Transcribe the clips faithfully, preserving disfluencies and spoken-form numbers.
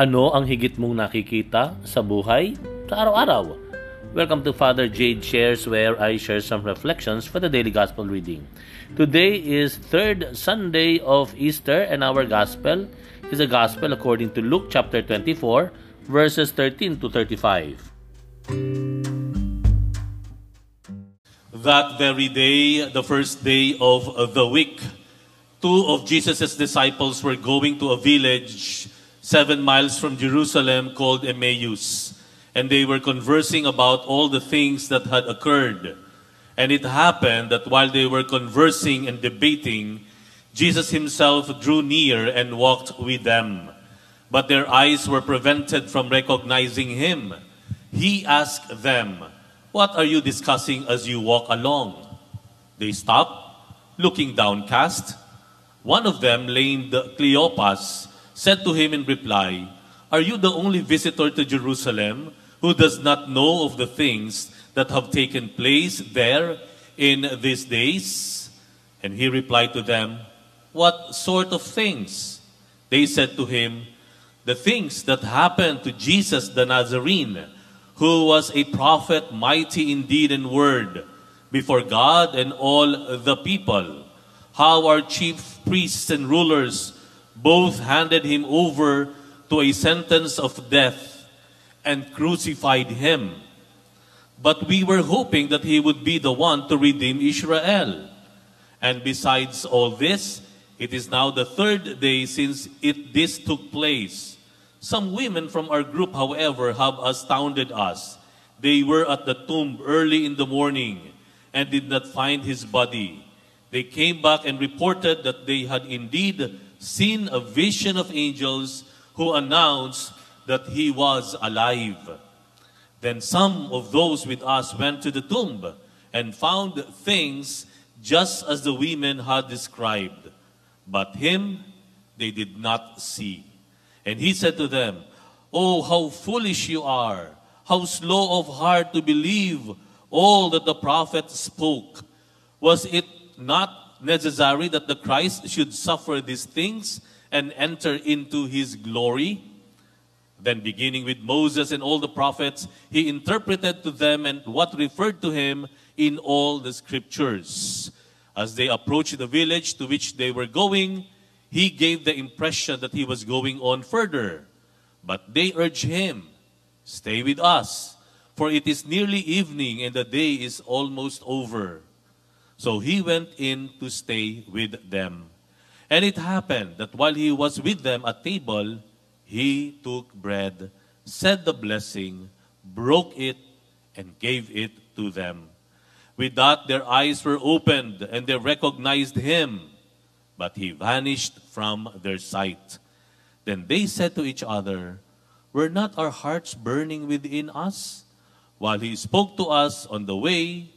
Ano ang higit mong nakikita sa buhay sa araw-araw? Welcome to Father Jade Shares, where I share some reflections for the daily Gospel reading. Today is third Sunday of Easter, and our Gospel is a Gospel according to Luke chapter twenty-four, verses thirteen to thirty-five. That very day, the first day of the week, two of Jesus' disciples were going to a village seven miles from Jerusalem called Emmaus, and they were conversing about all the things that had occurred. And it happened that while they were conversing and debating, Jesus himself drew near and walked with them. But their eyes were prevented from recognizing him. He asked them, "What are you discussing as you walk along?" They stopped, looking downcast. One of them, named Cleopas, said to him in reply, "Are you the only visitor to Jerusalem who does not know of the things that have taken place there in these days?" And he replied to them, "What sort of things?" They said to him, "The things that happened to Jesus the Nazarene, who was a prophet, mighty in deed and word, before God and all the people, how our chief priests and rulers both handed him over to a sentence of death and crucified him. But we were hoping that he would be the one to redeem Israel. And besides all this, it is now the third day since it this took place. Some women from our group, however, have astounded us. They were at the tomb early in the morning and did not find his body. They came back and reported that they had indeed seen a vision of angels who announced that he was alive. Then some of those with us went to the tomb and found things just as the women had described, but him they did not see." And he said to them, "Oh, how foolish you are, how slow of heart to believe all that the prophets spoke. Was it not necessary that the Christ should suffer these things and enter into his glory?" Then beginning with Moses and all the prophets, he interpreted to them and what referred to him in all the scriptures. As they approached the village to which they were going, he gave the impression that he was going on further. But they urged him, "Stay with us, for it is nearly evening and the day is almost over." So he went in to stay with them. And it happened that while he was with them at table, he took bread, said the blessing, broke it, and gave it to them. With that, their eyes were opened, and they recognized him, but he vanished from their sight. Then they said to each other, "Were not our hearts burning within us while he spoke to us on the way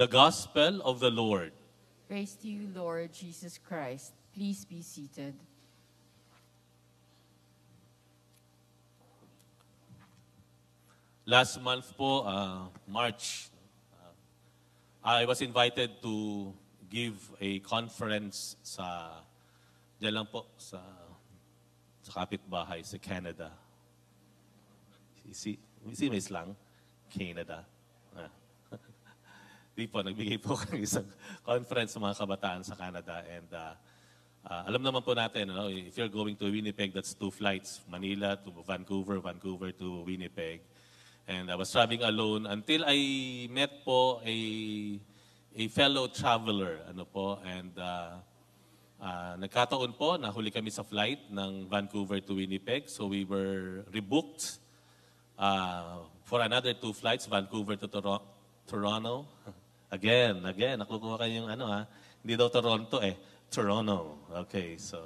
The Gospel of the Lord. Praise to you, Lord Jesus Christ. Please be seated. Last month po, uh, March, uh, I was invited to give a conference sa, diyan lang po, sa, sa kapitbahay, sa Canada. Si, si Miss Lang, Canada. Di po, nagbigay po ng isang conference sa mga kabataan sa Canada. And uh, uh, alam naman po natin, you know, if you're going to Winnipeg, that's two flights. Manila to Vancouver, Vancouver to Winnipeg. And I was traveling alone until I met po a, a fellow traveler. Ano po, and uh, uh, nagkataon po, nahuli kami sa flight ng Vancouver to Winnipeg. So we were rebooked uh, for another two flights, Vancouver to Toronto. Toronto. Again, again, nakukuha kayo yung ano ha. Hindi daw Toronto eh. Toronto. Okay, so.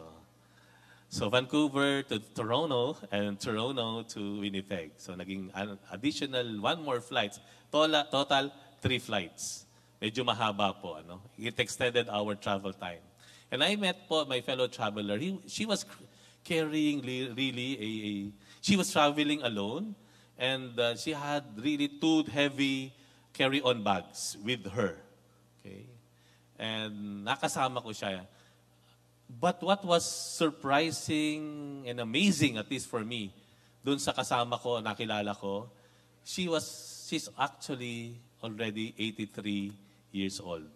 So Vancouver to Toronto and Toronto to Winnipeg. So naging an additional one more flights. Tola, total three flights. Medyo mahaba po. Ano? It extended our travel time. And I met po my fellow traveler. He, she was carrying really a, a... She was traveling alone and uh, she had really two heavy carry-on bags with her. Okay? And nakasama ko siya. But what was surprising and amazing, at least for me, dun sa kasama ko, nakilala ko, she was, she's actually already eighty-three years old.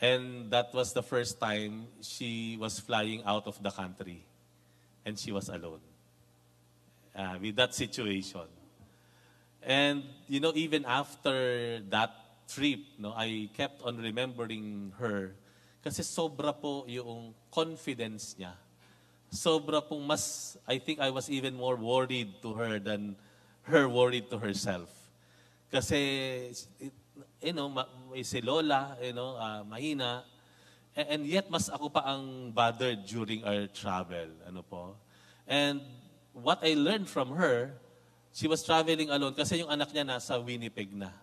And that was the first time she was flying out of the country. And she was alone uh, with that situation. And, you know, even after that trip, no, I kept on remembering her. Kasi sobra po yung confidence niya. Sobra pong mas, I think I was even more worried to her than her worried to herself. Kasi, you know, si Lola, you know, uh, mahina. And yet, mas ako pa ang bothered during our travel. Ano po? And what I learned from her, she was traveling alone kasi yung anak niya nasa Winnipeg na.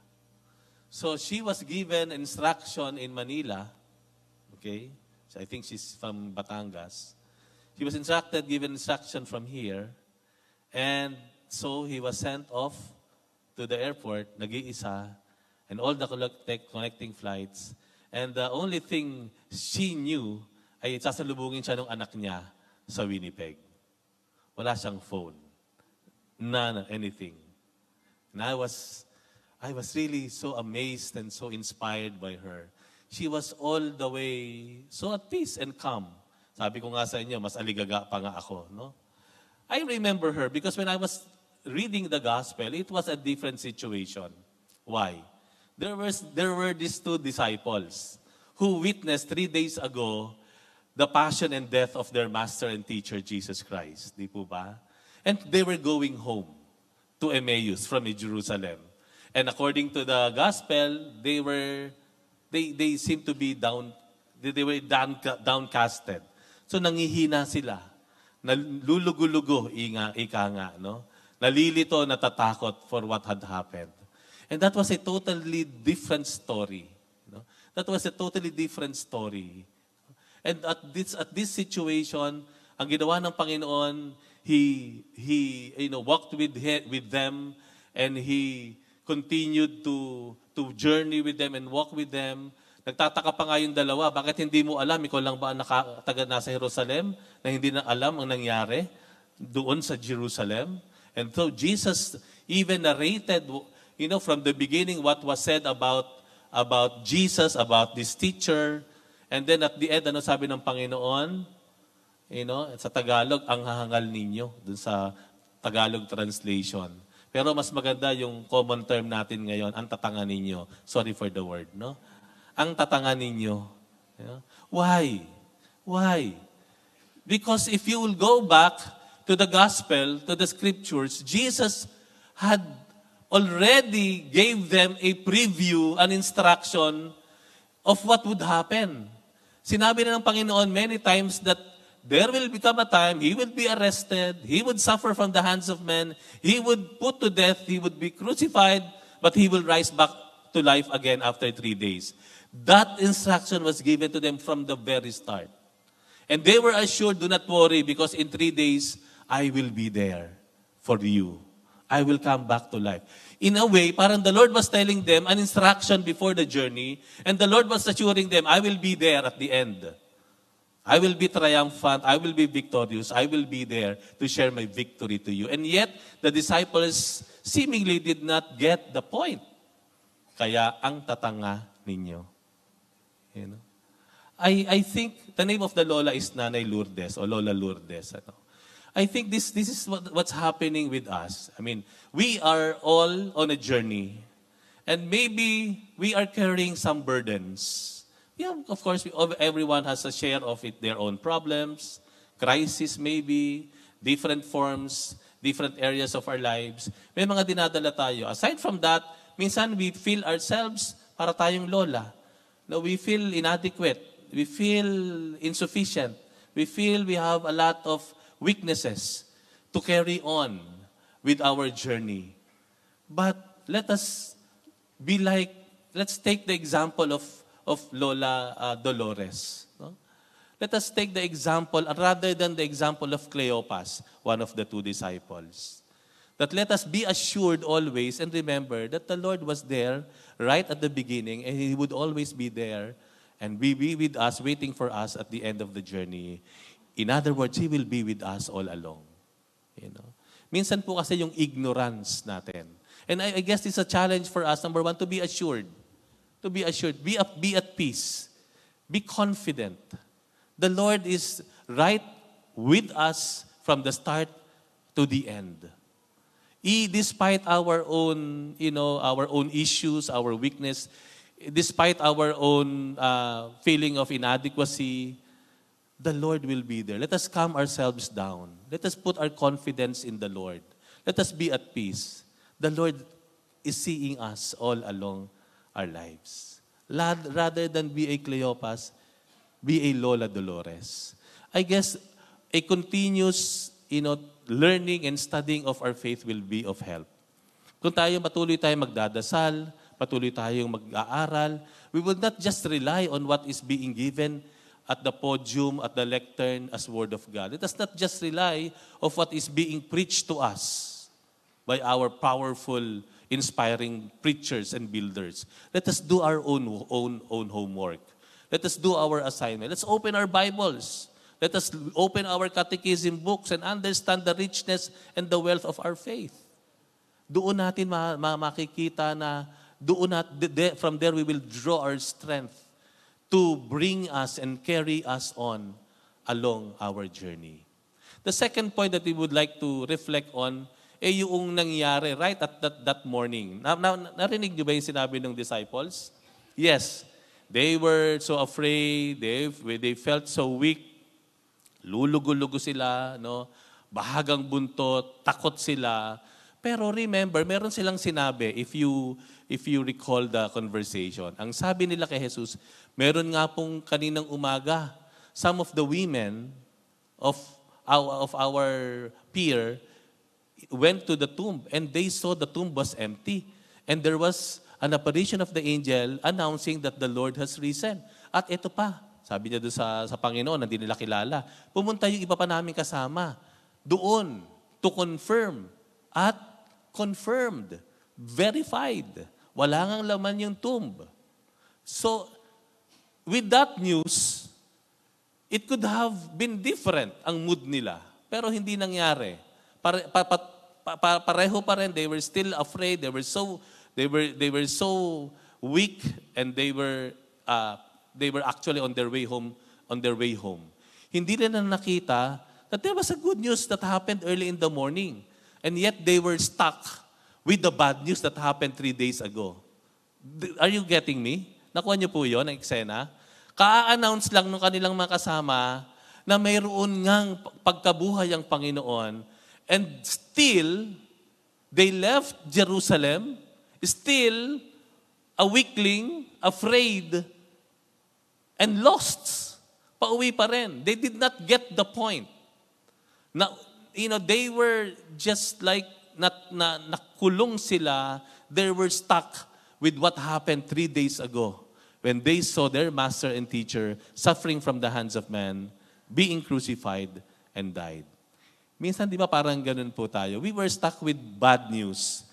So, she was given instruction in Manila. Okay? So I think she's from Batangas. She was instructed, given instruction from here. And so he was sent off to the airport, nag-iisa, and all the connecting flights. And the only thing she knew ay sasalubungin siya ng anak niya sa Winnipeg. Wala siyang phone. None, anything. And I was, I was really so amazed and so inspired by her. She was all the way so at peace and calm. Sabi ko nga sa inyo, mas aligaga pa nga ako. No? I remember her because when I was reading the gospel, it was a different situation. Why? There, was, there were these two disciples who witnessed three days ago the passion and death of their master and teacher, Jesus Christ. Di po ba? And they were going home to Emmaus from Jerusalem. And according to the gospel, they were... They, they seem to be down, they, they were down, downcasted. So, nangihina sila. Nalulugo-lugo, inga, ika nga, no? Nalilito, natatakot for what had happened. And that was a totally different story. You know? That was a totally different story. And at this, at this situation, ang ginawa ng Panginoon, He, he you know, walked with, with them and He continued to to journey with them and walk with them. Nagtataka pa nga yung dalawa, bakit hindi mo alam? Ikaw lang ba naka, taga nasa Jerusalem na hindi na alam ang nangyari doon sa Jerusalem? And so Jesus even narrated, you know, from the beginning what was said about, about Jesus, about this teacher. And then at the end, ano sabi ng Panginoon? You know, sa Tagalog, ang hahangal ninyo, doon sa Tagalog translation. Pero mas maganda yung common term natin ngayon, ang tatanga ninyo. Sorry for the word, no? Ang tatanga ninyo. You know? Why? Why? Because if you will go back to the gospel, to the scriptures, Jesus had already gave them a preview, an instruction of what would happen. Sinabi na ng Panginoon many times that there will become a time He would be arrested, He would suffer from the hands of men, He would put to death, He would be crucified, but He will rise back to life again after three days. That instruction was given to them from the very start. And they were assured, do not worry, because in three days, I will be there for you. I will come back to life. In a way, parang the Lord was telling them an instruction before the journey, and the Lord was assuring them, I will be there at the end. I will be triumphant, I will be victorious, I will be there to share my victory to you. And yet, the disciples seemingly did not get the point. Kaya ang tatanga ninyo. You know? I, I think the name of the Lola is Nanay Lourdes or Lola Lourdes. Ano? I think this, this is what, what's happening with us. I mean, we are all on a journey. And maybe we are carrying some burdens. Yeah, of course, we, everyone has a share of it, their own problems, crisis maybe, different forms, different areas of our lives. May mga dinadala tayo. Aside from that, minsan we feel ourselves para tayong lola. No, we feel inadequate. We feel insufficient. we feel we have a lot of weaknesses to carry on with our journey. But let us be like, let's take the example of, of Lola uh, Dolores. No? Let us take the example, rather than the example of Cleopas, one of the two disciples. That let us be assured always and remember that the Lord was there right at the beginning, and He would always be there and be, be with us, waiting for us at the end of the journey. In other words, He will be with us all along. You know? Minsan po kasi yung ignorance natin. And I, I guess it's a challenge for us, number one, to be assured. To be assured. Be, up, be at peace. Be confident. The Lord is right with us from the start to the end. E, despite our own, you know, our own issues, our weakness, despite our own uh, feeling of inadequacy, the Lord will be there. Let us calm ourselves down. Let us put our confidence in the Lord. Let us be at peace. The Lord is seeing us all along our lives. Rather than be a Cleopas, be a Lola Dolores. I guess a continuous, you know, learning and studying of our faith will be of help. Kung tayo patuloy tayong magdadasal, patuloy tayong mag-aaral, we will not just rely on what is being given at the podium, at the lectern, as Word of God. Let us not just rely on what is being preached to us by our powerful, inspiring preachers and builders. Let us do our own, own, own homework. Let us do our assignment. Let's open our Bibles. Let us open our catechism books and understand the richness and the wealth of our faith. Doon natin ma- ma- makikita na doon at, de- from there we will draw our strength to bring us and carry us on along our journey. The second point that we would like to reflect on ay eh, yung nangyari right at that, that morning. Na, na, narinig niyo ba yung sinabi ng disciples? Yes. They were so afraid. They, they felt so weak. Lulugo-lugo sila, no? Bahagang buntot, takot sila. Pero remember, meron silang sinabi, if you if you recall the conversation. Ang sabi nila kay Jesus, meron nga pong kaninang umaga, some of the women of our, of our peer went to the tomb and they saw the tomb was empty. And there was an apparition of the angel announcing that the Lord has risen. At ito pa, sabi niya doon sa, sa Panginoon, hindi nila kilala. Pumunta yung iba pa namin kasama. Doon, to confirm. At confirmed, verified. Wala ngang laman yung tomb. So, with that news, it could have been different ang mood nila. Pero hindi nangyari. Pare, pa, pa, pa, pareho pa rin. They were still afraid. They were so, they were, they were so weak and they were... Uh, they were actually on their way home, on their way home. Hindi nila nakita that there was a good news that happened early in the morning. And yet they were stuck with the bad news that happened three days ago. Are you getting me? Nakuha niyo po yun, ang eksena. Ka-announce lang nung kanilang mga kasama na mayroon ngang pagkabuhay ang Panginoon. And still, they left Jerusalem, still a weakling, afraid, and lost. Pauwi pa rin. They did not get the point. Na, you know, they were just like, nat, na, nakulong sila. They were stuck with what happened three days ago when they saw their master and teacher suffering from the hands of man, being crucified, and died. Minsan, di ba parang ganun po tayo? We were stuck with bad news.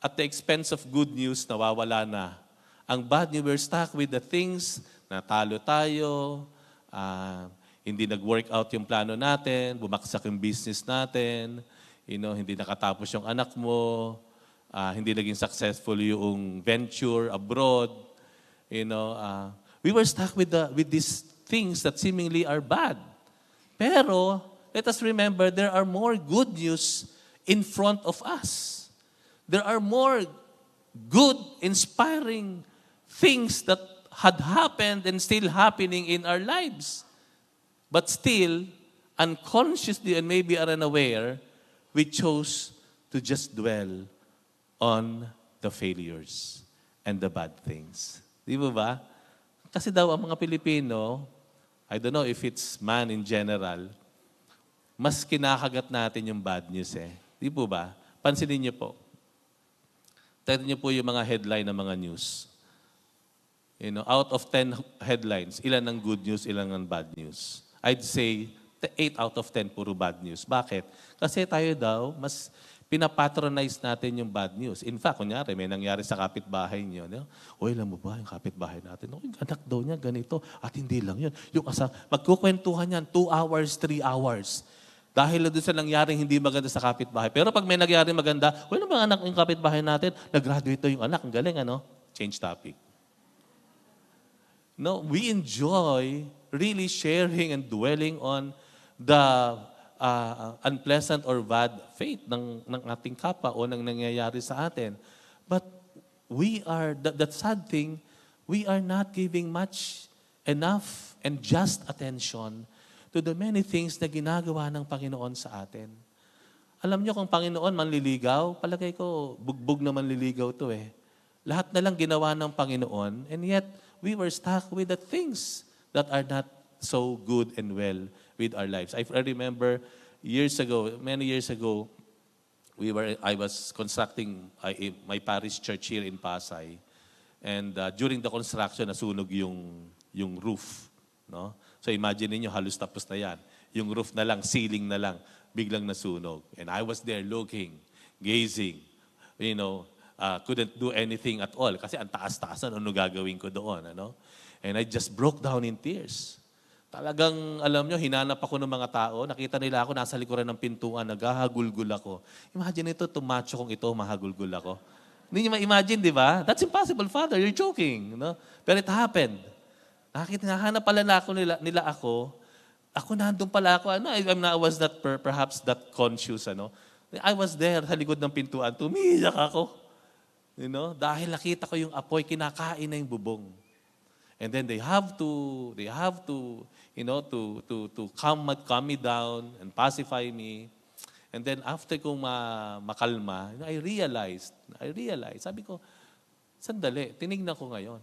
At the expense of good news, nawawala na. Ang bad news, we were stuck with the things. Natalo tayo, uh, hindi nag-work out yung plano natin, bumagsak yung business natin, you know, hindi nakatapos yung anak mo, uh, hindi naging successful yung venture abroad, you know, uh, we were stuck with the with these things that seemingly are bad. Pero let us remember there are more good news in front of us. There are more good, inspiring things that had happened and still happening in our lives. But still, unconsciously and maybe unaware, we chose to just dwell on the failures and the bad things. Di ba ba? Kasi daw ang mga Pilipino, I don't know if it's man in general, mas kinakagat natin yung bad news eh. Di po ba? Pansinin niyo po. Tignan niyo po yung mga headline ng mga news. You know, out of ten headlines, ilan ang good news, ilan ang bad news? I'd say eight out of ten puro bad news. Bakit? Kasi tayo daw, mas pinapatronize natin yung bad news. In fact, kunyari, may nangyari sa kapitbahay niyo. No? Uy, alam mo ba yung kapitbahay natin? Uy, anak daw niya, ganito. At hindi lang yun. Yung asa, magkukwentuhan yan, two hours, three hours. Dahil doon sa nangyaring hindi maganda sa kapitbahay. Pero pag may nangyari maganda, uy, naman anak yung kapitbahay natin, nag-graduate yung anak. Ang galing, ano? Change topic. No, we enjoy really sharing and dwelling on the uh, unpleasant or bad fate ng, ng ating kapwa o ng nangyayari sa atin. But we are, the, the sad thing, we are not giving much, enough, and just attention to the many things na ginagawa ng Panginoon sa atin. Alam nyo kung Panginoon manliligaw, palagay ko, bugbog na manliligaw to eh. Lahat na lang ginawa ng Panginoon, and yet, we were stuck with the things that are not so good and well with our lives. I remember years ago, many years ago, we were I was constructing I, my parish church here in Pasay, and uh, during the construction nasunog yung yung roof, no? So imagine niyo halos tapos na yan. Yung roof na lang, ceiling na lang, biglang nasunog. And I was there looking, gazing, you know, Uh, couldn't do anything at all kasi ang taas-taasan, ano gagawin ko doon, ano? And I just broke down in tears. Talagang, alam nyo, hinanap ako ng mga tao, nakita nila ako, nasa likuran ng pintuan, naghahagulgul ako. Imagine ito, tumacho kong ito, mahagulgul ako. Hindi nyo ma-imagine, di ba? That's impossible, Father, you're joking. No? But it happened. Nakakita, nahanap pala na ako nila, nila ako, ako nandun pala ako, ano, I, I was not per, perhaps that conscious, ano? I was there sa likod ng pintuan, tumiyak ako. You know, dahil nakita ko yung apoy, kinakain na yung bubong. And then they have to, they have to, you know, to to to calm, calm me down and pacify me. And then after kong ma, makalma, you know, I realized, I realized, sabi ko, sandali, tinignan ko ngayon.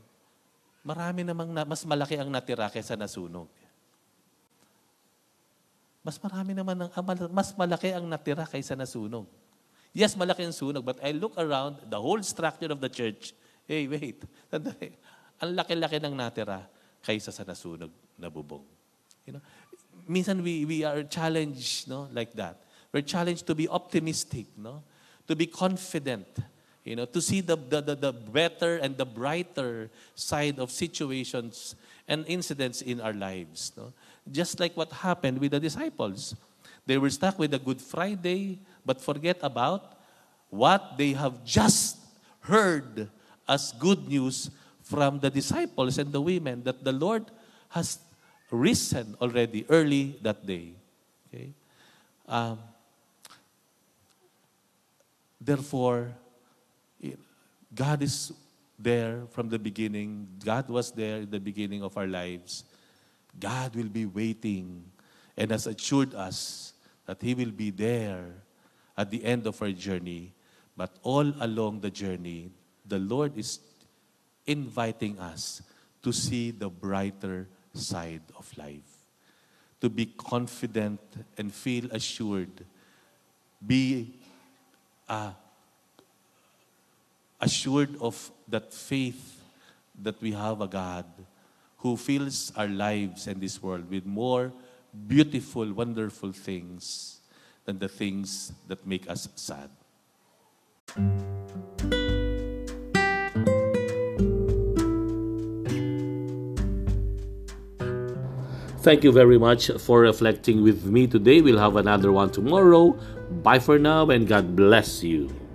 Marami namang, na, mas malaki ang natira kaysa nasunog. Mas marami naman, ang, mas malaki ang natira kaysa nasunog. Yes, malaki ang sunog, but I look around the whole structure of the church. Hey, wait. Ang laki-laki ng natira kaysa sa nasunog na bubong. You know, minsan we we are challenged, no, like that. We're challenged to be optimistic, no, to be confident, you know, to see the the the, the better and the brighter side of situations and incidents in our lives, no. Just like what happened with the disciples. They were stuck with the Good Friday, but forget about what they have just heard as good news from the disciples and the women, that the Lord has risen already early that day. Okay? Um, therefore, God is there from the beginning. God was there in the beginning of our lives. God will be waiting and has assured us that He will be there at the end of our journey. But all along the journey, the Lord is inviting us to see the brighter side of life, to be confident and feel assured, be uh, assured of that faith that we have a God who fills our lives and this world with more beautiful, wonderful things and the things that make us sad. Thank you very much for reflecting with me today. We'll have another one tomorrow. Bye for now and God bless you.